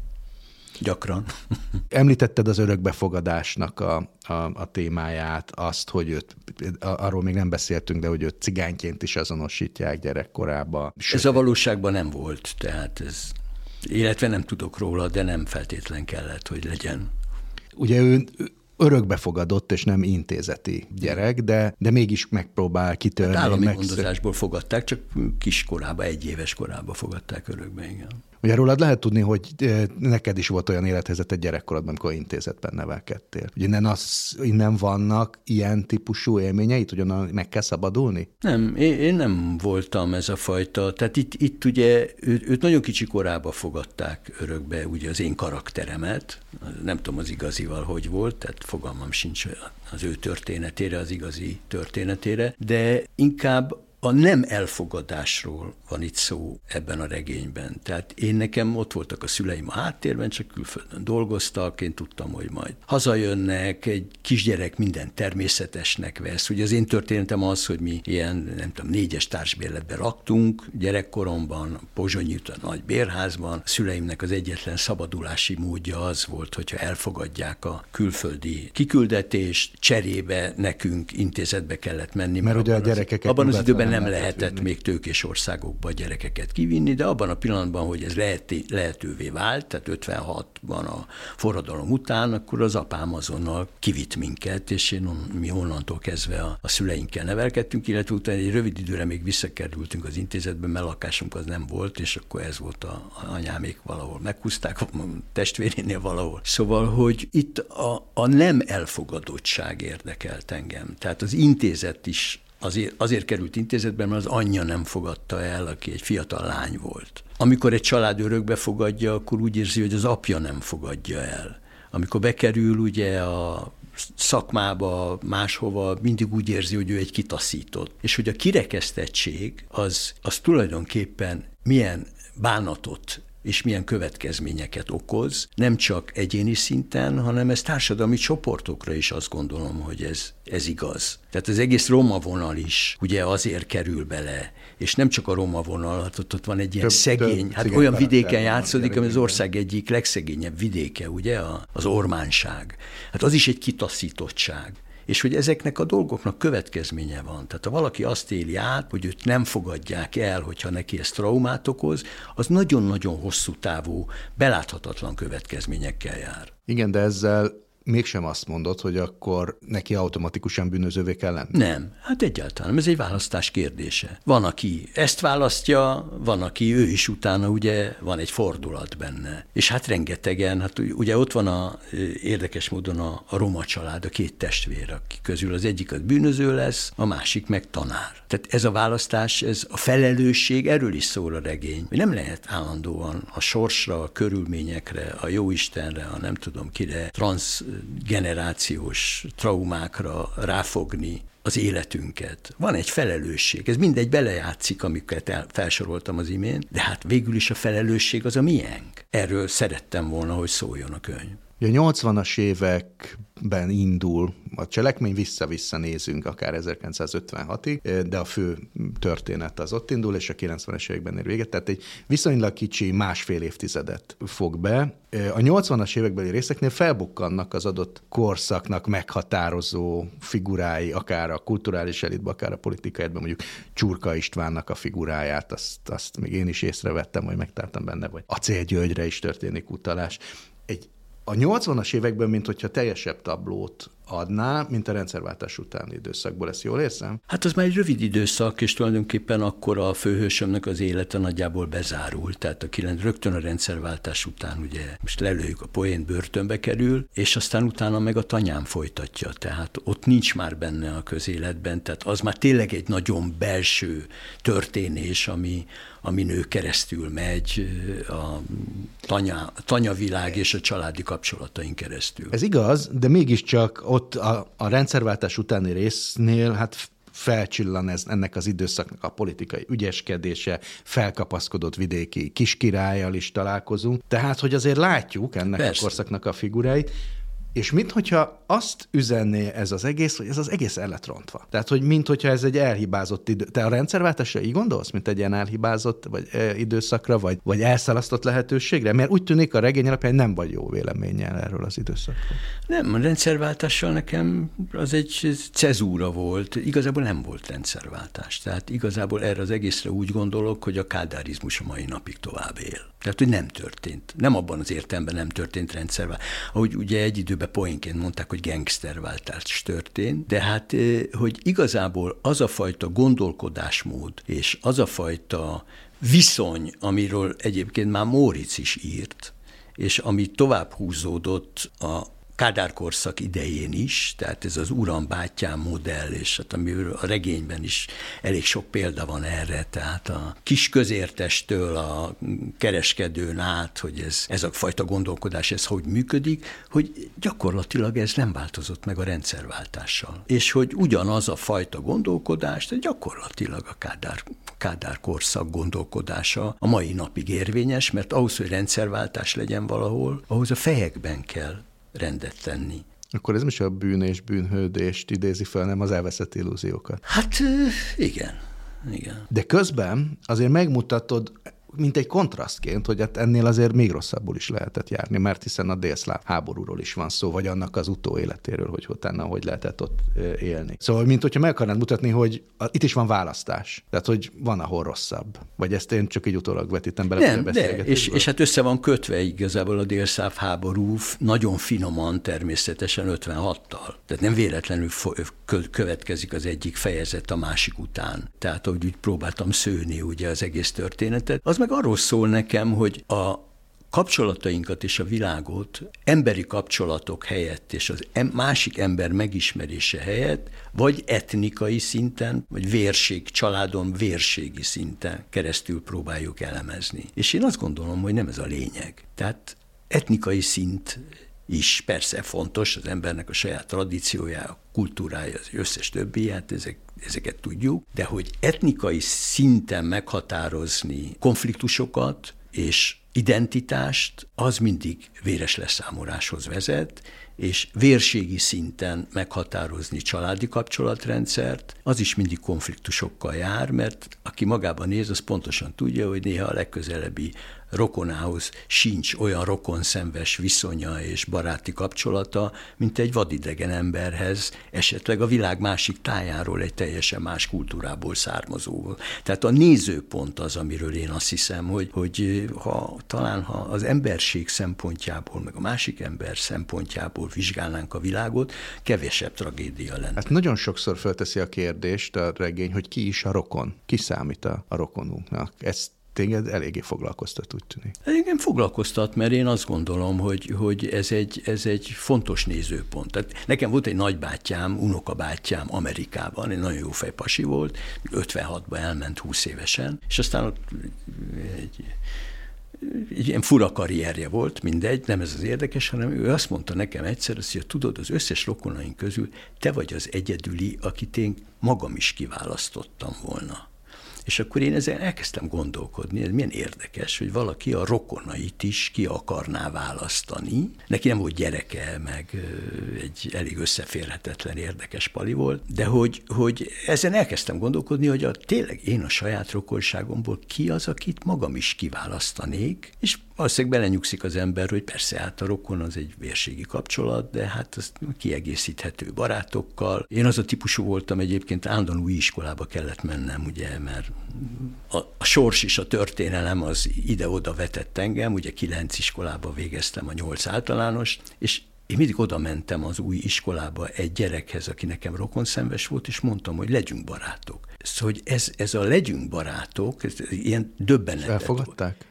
Gyakran. Említetted az örökbefogadásnak a, a, a témáját, azt, hogy őt, arról még nem beszéltünk, de hogy őt cigányként is azonosítják gyerekkorában. Sőt, ez a valóságban nem volt, tehát ez, illetve nem tudok róla, de nem feltétlen kellett, hogy legyen. Ugye ő örökbefogadott és nem intézeti gyerek, de, de mégis megpróbál kitörni. Hát állami gondozásból fogadták, csak kiskorába, egy éves korába fogadták örökbe, igen. Ugye rólad lehet tudni, hogy neked is volt olyan élethelyzeted gyerekkorodban, amikor intézetben nevelkedtél. Ugye innen, az, innen vannak ilyen típusú élményeit, ugyan meg kell szabadulni? Nem, én, én nem voltam ez a fajta. Tehát itt, itt ugye ő, őt nagyon kicsi korában fogadták örökbe, ugye az én karakteremet. Nem tudom az igazival, hogy volt, tehát fogalmam sincs az ő történetére, az igazi történetére, de inkább a nem elfogadásról van itt szó ebben a regényben. Tehát én nekem ott voltak a szüleim a háttérben, csak külföldön dolgoztak, én tudtam, hogy majd hazajönnek, egy kisgyerek minden természetesnek vesz. Ugye az én történetem az, hogy mi ilyen, nem tudom, négyes társbérletbe laktunk gyerekkoromban, Pozsonyi a nagy bérházban. A szüleimnek az egyetlen szabadulási módja az volt, hogyha elfogadják a külföldi kiküldetést, cserébe nekünk intézetbe kellett menni. Mert ugye a gyerekeket abban az időben nem lehetett még tőkés országokba gyerekeket kivinni, de abban a pillanatban, hogy ez leheti, lehetővé vált, tehát ötvenhatban a forradalom után, akkor az apám azonnal kivitt minket, és én, mi onnantól kezdve a, a szüleinkkel nevelkedtünk, illetve utána egy rövid időre még visszakerültünk az intézetbe, mert lakásunk az nem volt, és akkor ez volt a, a anyámék valahol meghúzták, a testvérénél valahol. Szóval, hogy itt a, a nem elfogadottság érdekelt engem, tehát az intézet is azért, azért került intézetben, mert az anyja nem fogadta el, aki egy fiatal lány volt. Amikor egy család örökbe fogadja, akkor úgy érzi, hogy az apja nem fogadja el. Amikor bekerül ugye a szakmába, máshova, mindig úgy érzi, hogy ő egy kitaszított. És hogy a kirekesztettség az, az tulajdonképpen milyen bánatot és milyen következményeket okoz, nem csak egyéni szinten, hanem ez társadalmi csoportokra is azt gondolom, hogy ez, ez igaz. Tehát az egész roma vonal is ugye azért kerül bele, és nem csak a roma vonal, hát ott, ott van egy ilyen több, szegény, több, hát olyan vidéken játszódik, ami az ország egyik legszegényebb vidéke, ugye, az ormánság. Hát az is egy kitaszítottság. És hogy ezeknek a dolgoknak következménye van. Tehát ha valaki azt éli át, hogy őt nem fogadják el, hogyha neki ez traumát okoz, az nagyon-nagyon hosszú távú, beláthatatlan következményekkel jár. Igen, de ezzel mégsem azt mondod, hogy akkor neki automatikusan bűnözővé kell lenni? Nem, hát egyáltalán nem. Ez egy választás kérdése. Van, aki ezt választja, van, aki ő is utána, ugye, van egy fordulat benne. És hát rengetegen, hát ugye ott van a, érdekes módon a, a roma család, a két testvér, aki közül az egyik az bűnöző lesz, a másik meg tanár. Tehát ez a választás, ez a felelősség, erről is szól a regény. Nem lehet állandóan a sorsra, a körülményekre, a jóistenre, a nem tudom kire, transz generációs traumákra ráfogni az életünket. Van egy felelősség, ez mindegy belejátszik, amiket el, felsoroltam az imént, de hát végül is a felelősség az a miénk. Erről szerettem volna, hogy szóljon a könyv. A nyolcvanas években indul a cselekmény, vissza-vissza nézünk akár ezerkilencszázötvenhatig, de a fő történet az ott indul, és a kilencvenes években ér véget, tehát egy viszonylag kicsi másfél évtizedet fog be. A nyolcvanas évekbeli részeknél felbukkannak az adott korszaknak meghatározó figurái, akár a kulturális elitben, akár a politikai elitben, mondjuk Csurka Istvánnak a figuráját, azt, azt még én is észrevettem, vagy megtártam benne, vagy Acél Györgyre is történik utalás. Egy A nyolcvanas években, mint hogyha teljesebb tablót adná, mint a rendszerváltás utáni időszakból. Ezt jól érzem? Hát az már egy rövid időszak, és tulajdonképpen akkor a főhősömnek az élete nagyjából bezárult. Tehát a kilenc, rögtön a rendszerváltás után, ugye, most lelőjük a poént, börtönbe kerül, és aztán utána meg a tanyán folytatja. Tehát ott nincs már benne a közéletben, tehát az már tényleg egy nagyon belső történés, ami, ami nő keresztül megy a tanya, tanyavilág és a családi kapcsolataink keresztül. Ez igaz, de mégiscsak ott a, a rendszerváltás utáni résznél hát felcsillan ez, ennek az időszaknak a politikai ügyeskedése, felkapaszkodott vidéki kiskirállyal is találkozunk. Tehát, hogy azért látjuk ennek Persze. a korszaknak a figuráit, és minthogyha azt üzenné ez az egész, hogy ez az egész el lett rontva. Tehát, hogy minthogyha ez egy elhibázott idő. Te a rendszerváltásra így gondolsz, mint egy ilyen elhibázott vagy, e, időszakra, vagy, vagy elszalasztott lehetőségre? Mert úgy tűnik a regény alapján nem vagy jó véleménnyel erről az időszakról. Nem, a rendszerváltással nekem az egy cezúra volt. Igazából nem volt rendszerváltás. Tehát igazából erre az egészre úgy gondolok, hogy a kádárizmus a mai napig tovább él. Tehát, hogy nem történt. Nem abban az értelemben nem történt rendszerváltás. Ahogy ugye egy időben poénként mondták, hogy gengszterváltás történt, de hát, hogy igazából az a fajta gondolkodásmód és az a fajta viszony, amiről egyébként már Móricz is írt, és ami tovább húzódott a Kádár korszak idején is, tehát ez az uram, bátyám modell, és hát amiről a regényben is elég sok példa van erre, tehát a kis közértestől a kereskedőn át, hogy ez, ez a fajta gondolkodás, ez hogy működik, hogy gyakorlatilag ez nem változott meg a rendszerváltással. És hogy ugyanaz a fajta gondolkodás, de gyakorlatilag a Kádár, Kádár korszak gondolkodása a mai napig érvényes, mert ahhoz, hogy rendszerváltás legyen valahol, ahhoz a fejekben kell rendet tenni. Akkor ez nem is a bűn és bűnhődést idézi fel, nem az elveszett illúziókat. Hát igen, igen. De közben azért megmutatod, mint egy kontrasztként, hogy hát ennél azért még rosszabbul is lehetett járni, mert hiszen a délszláv háborúról is van szó, vagy annak az utóéletéről, hogy utána hogy lehetett ott élni. Szóval, mint hogyha meg akarnád mutatni, hogy a, itt is van választás. Tehát, hogy van, ahol rosszabb. Vagy ezt én csak így utólag vetítem bele. Nem, de, és, és hát össze van kötve igazából a délszláv háború nagyon finoman természetesen ötvenhattal. Tehát nem véletlenül következik az egyik fejezet a másik után. Tehát, ahogy úgy próbáltam szőni ugye az egész történetet, az meg arról szól nekem, hogy a kapcsolatainkat és a világot emberi kapcsolatok helyett és az em- másik ember megismerése helyett vagy etnikai szinten, vagy vérség, családon vérségi szinten keresztül próbáljuk elemezni. És én azt gondolom, hogy nem ez a lényeg. Tehát etnikai szint is persze fontos, az embernek a saját tradíciója, a kultúrája, az összes többi, hát ezek, ezeket tudjuk, de hogy etnikai szinten meghatározni konfliktusokat és identitást, az mindig véres leszámoláshoz vezet, és vérségi szinten meghatározni családi kapcsolatrendszert, az is mindig konfliktusokkal jár, mert aki magában néz, az pontosan tudja, hogy néha a legközelebbi rokonához sincs olyan rokonszenves viszonya és baráti kapcsolata, mint egy vadidegen emberhez, esetleg a világ másik tájáról, egy teljesen más kultúrából származóval. Tehát a nézőpont az, amiről én azt hiszem, hogy, hogy ha, talán ha az emberség szempontjából, meg a másik ember szempontjából vizsgálnánk a világot, kevesebb tragédia lenne. Hát nagyon sokszor felteszi a kérdést a regény, hogy ki is a rokon, ki számít a rokonunknak. Ezt téged eléggé foglalkoztat, úgy tűnik. Engem foglalkoztat, mert én azt gondolom, hogy, hogy ez, egy, ez egy fontos nézőpont. Tehát nekem volt egy nagybátyám, unokabátyám Amerikában, egy nagyon jó fejpasi volt, ötvenhatban elment húsz évesen, és aztán ott egy, egy ilyen fura karrierje volt, mindegy, nem ez az érdekes, hanem ő azt mondta nekem egyszer, azt, hogy tudod, az összes rokonaink közül te vagy az egyedüli, akit én magam is kiválasztottam volna. És akkor én ezzel elkezdtem gondolkodni, ez milyen érdekes, hogy valaki a rokonait is ki akarná választani. Neki nem volt gyereke, meg egy elég összeférhetetlen érdekes pali volt, de hogy, hogy ezen elkezdtem gondolkodni, hogy a, tényleg én a saját rokonságomból ki az, akit magam is kiválasztanék, és valószínűleg belenyugszik az ember, hogy persze, hát a rokon az egy vérségi kapcsolat, de hát az kiegészíthető barátokkal. Én az a típusú voltam egyébként, állandóan új iskolába kellett mennem, ugye, mert a, a sors és a történelem az ide-oda vetett engem, ugye kilenc iskolába végeztem a nyolc általánost, és én mindig oda mentem az új iskolába egy gyerekhez, aki nekem rokonszenves volt, és mondtam, hogy legyünk barátok. Szóval ez, ez a legyünk barátok, ez ilyen döbbenetet. Elfogadták?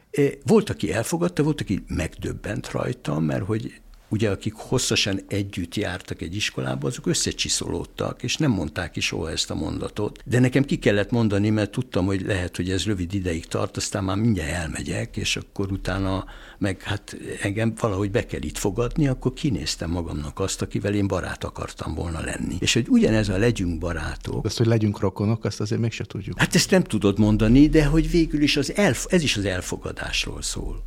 Volt, aki elfogadta, volt, aki megdöbbent rajtam, mert hogy ugye akik hosszasan együtt jártak egy iskolába, azok összecsiszolódtak, és nem mondták ki soha ezt a mondatot. De nekem ki kellett mondani, mert tudtam, hogy lehet, hogy ez rövid ideig tart, aztán már mindjárt elmegyek, és akkor utána meg hát engem valahogy be kell itt fogadni, akkor kinéztem magamnak azt, akivel én barát akartam volna lenni. És hogy ugyanez a legyünk barátok. Azt, hogy legyünk rokonok, azt azért mégse tudjuk. Hát ezt nem tudod mondani, de hogy végül is az elf- ez is az elfogadásról szól.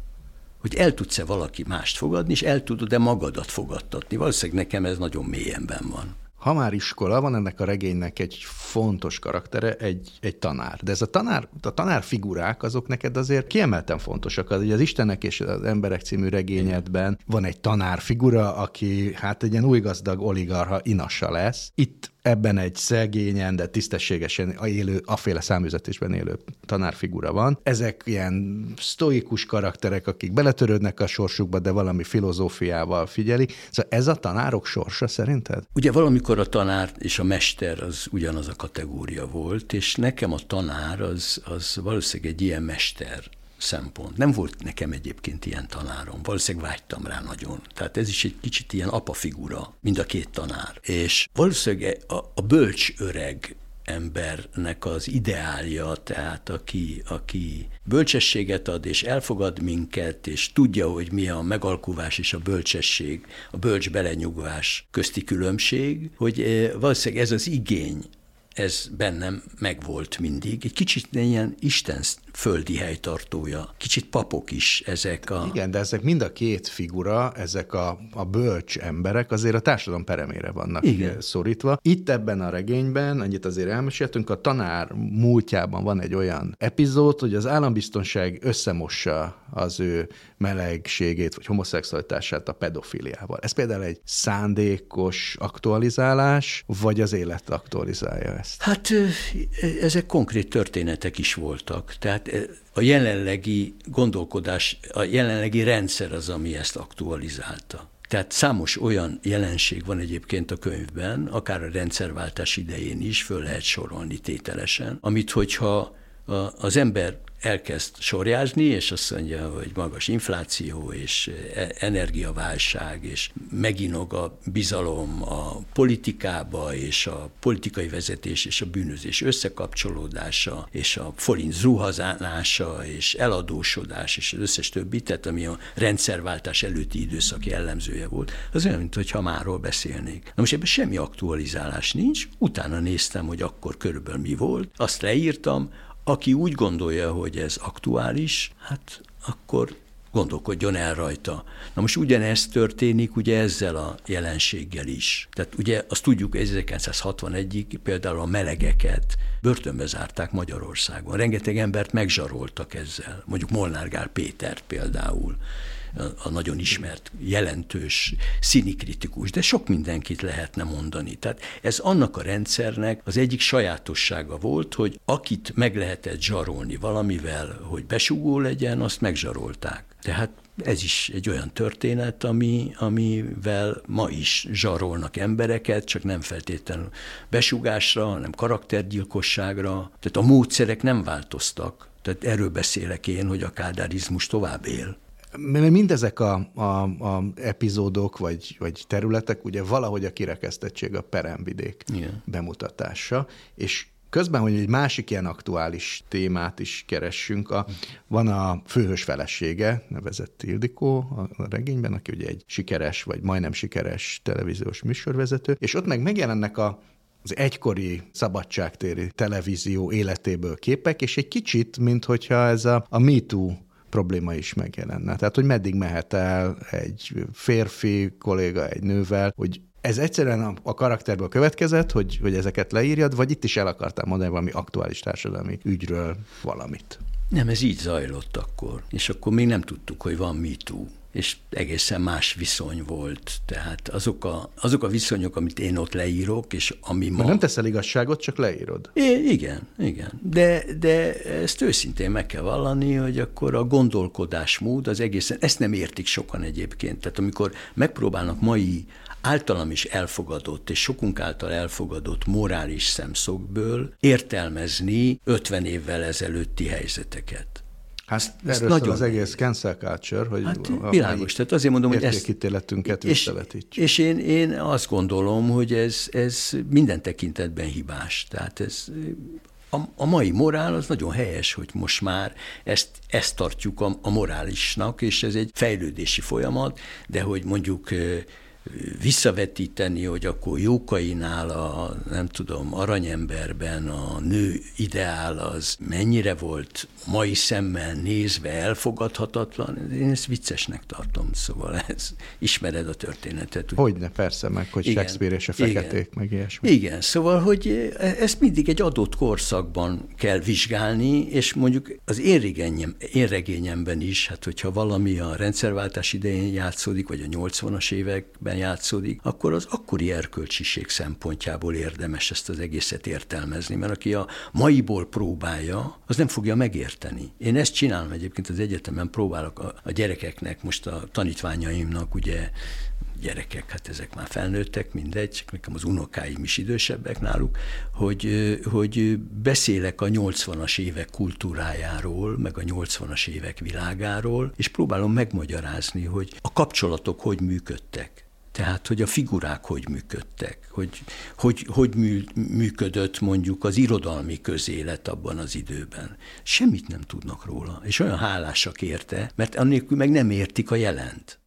Hogy el tudsz-e valaki mást fogadni, és el tudod-e magadat fogadtatni. Valószínűleg nekem ez nagyon mélyenben van. Ha már iskola, van ennek a regénynek egy fontos karaktere, egy, egy tanár. De ez a tanár, a tanár figurák, azok neked azért kiemelten fontosak. Az, az Istennek és az Emberek című regényedben van egy tanár figura, aki hát egy ilyen új gazdag oligarha inassa lesz. Itt ebben egy szegényen, de tisztességesen élő, aféle száműzetésben élő tanárfigura van. Ezek ilyen sztoikus karakterek, akik beletörődnek a sorsukba, de valami filozófiával figyelik. Szóval ez a tanárok sorsa szerinted? Ugye valamikor a tanár és a mester az ugyanaz a kategória volt, és nekem a tanár az, az valószínűleg egy ilyen mester szempont. Nem volt nekem egyébként ilyen tanárom, valószínűleg vágytam rá nagyon. Tehát ez is egy kicsit ilyen apafigura, mind a két tanár. És valószínűleg a, a bölcs öreg embernek az ideálja, tehát aki, aki bölcsességet ad, és elfogad minket, és tudja, hogy mi a megalkuvás és a bölcsesség, a bölcs belenyugvás közti különbség, hogy valószínűleg ez az igény, ez bennem megvolt mindig. Egy kicsit ilyen Isten földi helytartója, kicsit papok is ezek a... Igen, de ezek mind a két figura, ezek a, a bölcs emberek azért a társadalom peremére vannak Igen. szorítva. Itt ebben a regényben, annyit azért elmeséltünk, a tanár múltjában van egy olyan epizód, hogy az állambiztonság összemossa az ő melegségét vagy homoszexualitását a pedofiliával. Ez például egy szándékos aktualizálás, vagy az élet aktualizálja ezt? Hát ezek konkrét történetek is voltak, tehát a jelenlegi gondolkodás, a jelenlegi rendszer az, ami ezt aktualizálta. Tehát számos olyan jelenség van egyébként a könyvben, akár a rendszerváltás idején is föl lehet sorolni tételesen, amit hogyha az ember elkezd sorjázni, és azt mondja, hogy magas infláció, és energiaválság, és meginog a bizalom a politikába, és a politikai vezetés, és a bűnözés összekapcsolódása, és a forint zuhazása, és eladósodás, és az összes többi, tehát ami a rendszerváltás előtti időszaki jellemzője volt, az olyan, mintha máról beszélnék. Na most ebben semmi aktualizálás nincs, utána néztem, hogy akkor körülbelül mi volt, azt leírtam, aki úgy gondolja, hogy ez aktuális, hát akkor gondolkodjon el rajta. Na most ugyanezt történik ugye ezzel a jelenséggel is. Tehát ugye azt tudjuk, ezerkilencszázhatvanegyig például a melegeket börtönbe zárták Magyarországon. Rengeteg embert megzsaroltak ezzel, mondjuk Molnár Gál Pétert például, a nagyon ismert, jelentős, színikritikus, de sok mindenkit lehetne mondani. Tehát ez annak a rendszernek az egyik sajátossága volt, hogy akit meg lehetett zsarolni valamivel, hogy besugó legyen, azt megzsarolták. Tehát ez is egy olyan történet, ami, amivel ma is zsarolnak embereket, csak nem feltétlenül besugásra, hanem karaktergyilkosságra. Tehát a módszerek nem változtak. Tehát erről beszélek én, hogy a kádárizmus tovább él. Mert mindezek a, a, a epizódok vagy, vagy területek ugye valahogy a kirekesztettség a peremvidék yeah. bemutatása, és közben, hogy egy másik ilyen aktuális témát is keressünk, a, van a főhős felesége, nevezett Ildikó a, a regényben, aki ugye egy sikeres vagy majdnem sikeres televíziós műsorvezető, és ott meg megjelennek a az egykori szabadságtéri televízió életéből képek, és egy kicsit, minthogyha ez a, a Me Too probléma is megjelenne. Tehát, hogy meddig mehet el egy férfi kolléga egy nővel, hogy ez egyszerűen a karakterből következett, hogy, hogy ezeket leírjad, vagy itt is el akartál mondani valami aktuális társadalmi ügyről valamit? Nem, ez így zajlott akkor, és akkor még nem tudtuk, hogy van Me Too, és egészen más viszony volt. Tehát azok a, azok a viszonyok, amit én ott leírok, és ami ma... De nem teszel igazságot, csak leírod. É, igen, igen. De, de ezt őszintén meg kell vallani, hogy akkor a gondolkodásmód az egészen... Ezt nem értik sokan egyébként. Tehát amikor megpróbálnak mai általam is elfogadott, és sokunk által elfogadott morális szemszögből értelmezni ötven évvel ezelőtti helyzeteket. Hát ez nagyon az egész cancel culture, hogy hát, világos, tehát azért mondom, hogy ezt ítéletünket visszavetítjük. És én, én azt gondolom, hogy ez, ez minden tekintetben hibás. Tehát ez, a, a mai morál az nagyon helyes, hogy most már ezt, ezt tartjuk a, a morálisnak, és ez egy fejlődési folyamat, de hogy mondjuk visszavetíteni, hogy akkor Jókainál a, nem tudom, Aranyemberben a nő ideál az mennyire volt mai szemmel nézve elfogadhatatlan, én ezt viccesnek tartom, szóval ez, ismered a történetet. Hogyne, persze, meg hogy igen, Shakespeare és a feketék, igen, meg ilyesmi. Igen, szóval, hogy ezt mindig egy adott korszakban kell vizsgálni, és mondjuk az én, regényem, én regényemben is, hát hogyha valami a rendszerváltás idején játszódik, vagy a nyolcvanas években játszódik, akkor az akkori erkölcsiség szempontjából érdemes ezt az egészet értelmezni, mert aki a maiból próbálja, az nem fogja megérteni. Én ezt csinálom egyébként az egyetemen, próbálok a, a gyerekeknek, most a tanítványaimnak, ugye gyerekek, hát ezek már felnőttek, mindegy, csak nekem az unokáim is idősebbek náluk, hogy, hogy beszélek a nyolcvanas évek kultúrájáról, meg a nyolcvanas évek világáról, és próbálom megmagyarázni, hogy a kapcsolatok hogy működtek. Tehát, hogy a figurák hogy működtek, hogy, hogy, hogy működött mondjuk az irodalmi közélet abban az időben. Semmit nem tudnak róla, és olyan hálásak érte, mert annélkül meg nem értik a jelent.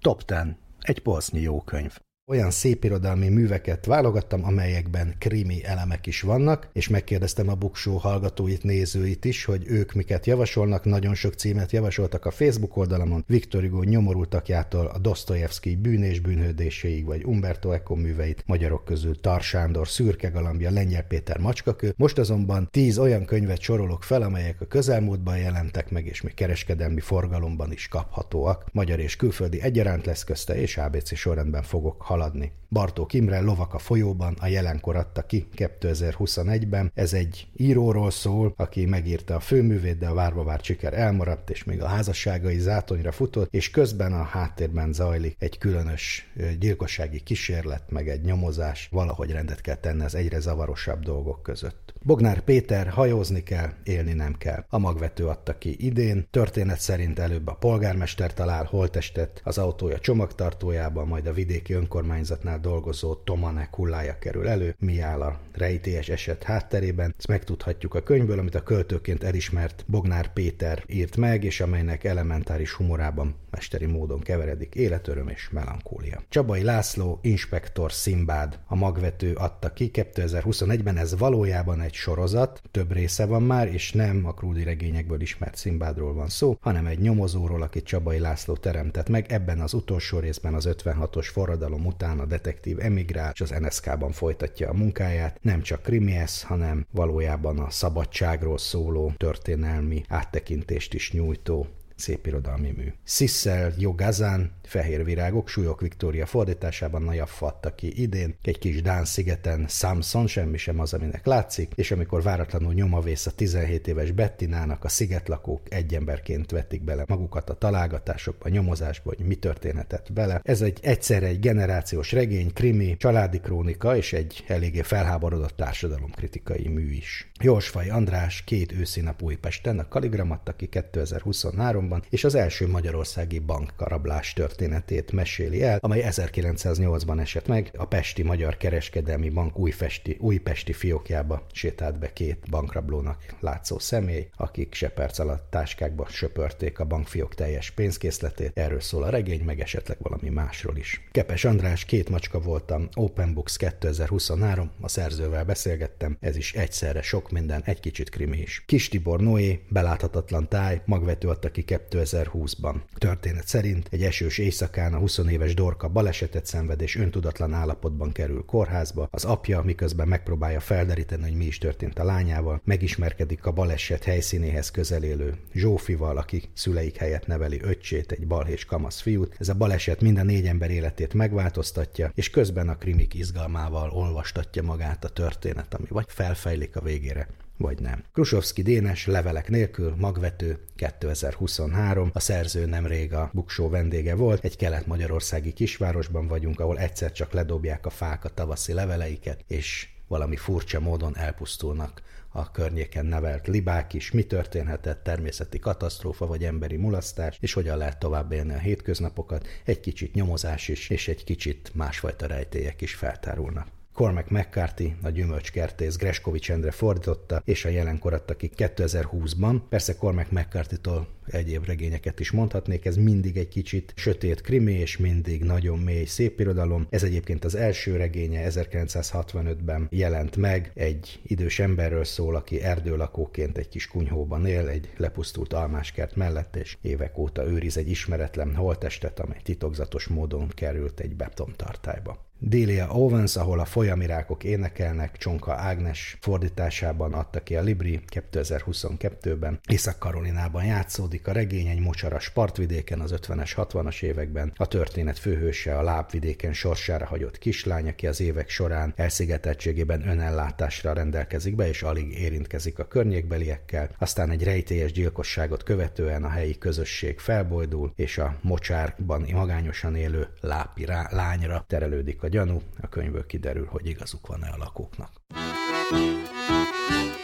Top tíz. Egy polsznyi jó könyv. Olyan szép irodalmi műveket válogattam, amelyekben krimi elemek is vannak, és megkérdeztem a Buksó hallgatóit, nézőit is, hogy ők miket javasolnak. Nagyon sok címet javasoltak a Facebook oldalamon, Viktor Hugo nyomorultakjától a Dosztojevszkij bűn és bűnhődéséig, vagy Umberto Eco műveit, magyarok közül Tar Sándor Szürke galambja, Lengyel Péter Macskakő. Most azonban tíz olyan könyvet sorolok fel, amelyek a közelmúltban jelentek meg, és még kereskedelmi forgalomban is kaphatóak. Magyar és külföldi egyaránt lesz közte, és á bé cé sorrendben fogok haladni haladni. Bartók Imre Lovak a folyóban a Jelenkor adta ki kétezer-huszonegyben. Ez egy íróról szól, aki megírta a főművét, de a várva várt siker elmaradt, és még a házasságai zátonyra futott, és közben a háttérben zajlik egy különös gyilkossági kísérlet, meg egy nyomozás, valahogy rendet kell tenni az egyre zavarosabb dolgok között. Bognár Péter, hajózni kell, élni nem kell. A Magvető adta ki idén, történet szerint előbb a polgármester talál holttestet az autója csomagtartójába, majd a vidéki önkormányzatnál dolgozó Tomanek hullája kerül elő, mi áll a rejtélyes eset hátterében. Ezt megtudhatjuk a könyvből, amit a költőként elismert Bognár Péter írt meg, és amelynek elementáris humorában mesteri módon keveredik életöröm és melankólia. Csabai László, Inspektor Szimbád, a Magvető adta ki kétezer-huszonegyben, ez valójában egy sorozat, több része van már, és nem a krúdi regényekből ismert Szimbádról van szó, hanem egy nyomozóról, aki Csabai László teremtett meg, ebben az utolsó részben az ötvenhatos forradalom után a detektív emigrál, és az en es ká-ban folytatja a munkáját, nem csak krimi ez, hanem valójában a szabadságról szóló történelmi áttekintést is nyújtó szépirodalmi mű. Szisszel Jogazán, Fehér virágok, Súlyok Viktória fordításában Najaffa adta ki idén, egy kis dán szigeten Samson, semmi sem az, aminek látszik, és amikor váratlanul nyomavész a tizenhét éves Bettinának, a szigetlakók egy emberként vetik bele magukat a találgatásokba, a nyomozásba, hogy mi történhetett vele. Ez egy egyszerre egy generációs regény, krimi, családi krónika és egy eléggé felháborodott társadalomkritikai mű is. Jósfaj András, Két őszinap Újpesten, a Kaligram adta ki kétezer-huszonháromban, és az első magyarországi bankkarablás történetét meséli el, amely ezerkilencszáznyolcban esett meg, a Pesti Magyar Kereskedelmi Bank újpesti, újpesti fiókjába sétált be két bankrablónak látszó személy, akik se perc alatt táskákba söpörték a bankfiók teljes pénzkészletét, erről szól a regény, meg esetleg valami másról is. Kepes András, Két macska voltam, Open Books kétezer-huszonhárom, a szerzővel beszélgettem, ez is egyszerre sok minden, egy kicsit krimi is. Kis Tibor Noé, Beláthatatlan táj, Magvető adta ki kétezer-húszban. Történet szerint egy esős éjszakán a húsz éves Dorka balesetet szenved és öntudatlan állapotban kerül kórházba. Az apja, miközben megpróbálja felderíteni, hogy mi is történt a lányával, megismerkedik a baleset helyszínéhez közelélő Zsófival, aki szüleik helyett neveli öccsét, egy balhés kamasz fiút. Ez a baleset minden négy ember életét megváltoztatja, és közben a krimik izgalmával olvastatja magát a történet, ami vagy felfejlik a végére, vagy nem. Krusovszki Dénes, Levelek nélkül, Magvető, kétezer-huszonhárom. A szerző nemrég a Buksó vendége volt. Egy kelet-magyarországi kisvárosban vagyunk, ahol egyszer csak ledobják a fák a tavaszi leveleiket, és valami furcsa módon elpusztulnak a környéken nevelt libák is, mi történhetett, természeti katasztrófa vagy emberi mulasztás, és hogyan lehet tovább élni a hétköznapokat, egy kicsit nyomozás is, és egy kicsit másfajta rejtélyek is feltárulnak. Cormac McCarthy, a Gyümölcskertész, Greskovics Endre fordította, és a Jelenkor adta ki kétezer-húszban. Persze Cormac McCarthy-tól egyéb regényeket is mondhatnék, ez mindig egy kicsit sötét krimi, és mindig nagyon mély szépirodalom. Ez egyébként az első regénye, ezerkilencszázhatvanötben jelent meg, egy idős emberről szól, aki erdőlakóként egy kis kunyhóban él, egy lepusztult almáskert mellett, és évek óta őriz egy ismeretlen holttestet, amely titokzatos módon került egy betontartályba. Delia Owens, Ahol a folyamirákok énekelnek, Csonka Ágnes fordításában adta ki a Libri kétezer-huszonkettőben. Észak-Karolinában játszódik a regény, egy mocsaras partvidéken az ötvenes, hatvanas években. A történet főhőse a lábvidéken sorsára hagyott kislány, aki az évek során elszigeteltségében önellátásra rendelkezik be, és alig érintkezik a környékbeliekkel. Aztán egy rejtélyes gyilkosságot követően a helyi közösség felbojdul, és a mocsárban magányosan élő lápi rá, lányra terelődik a gyanú, a könyvből kiderül, hogy igazuk van-e a lakóknak.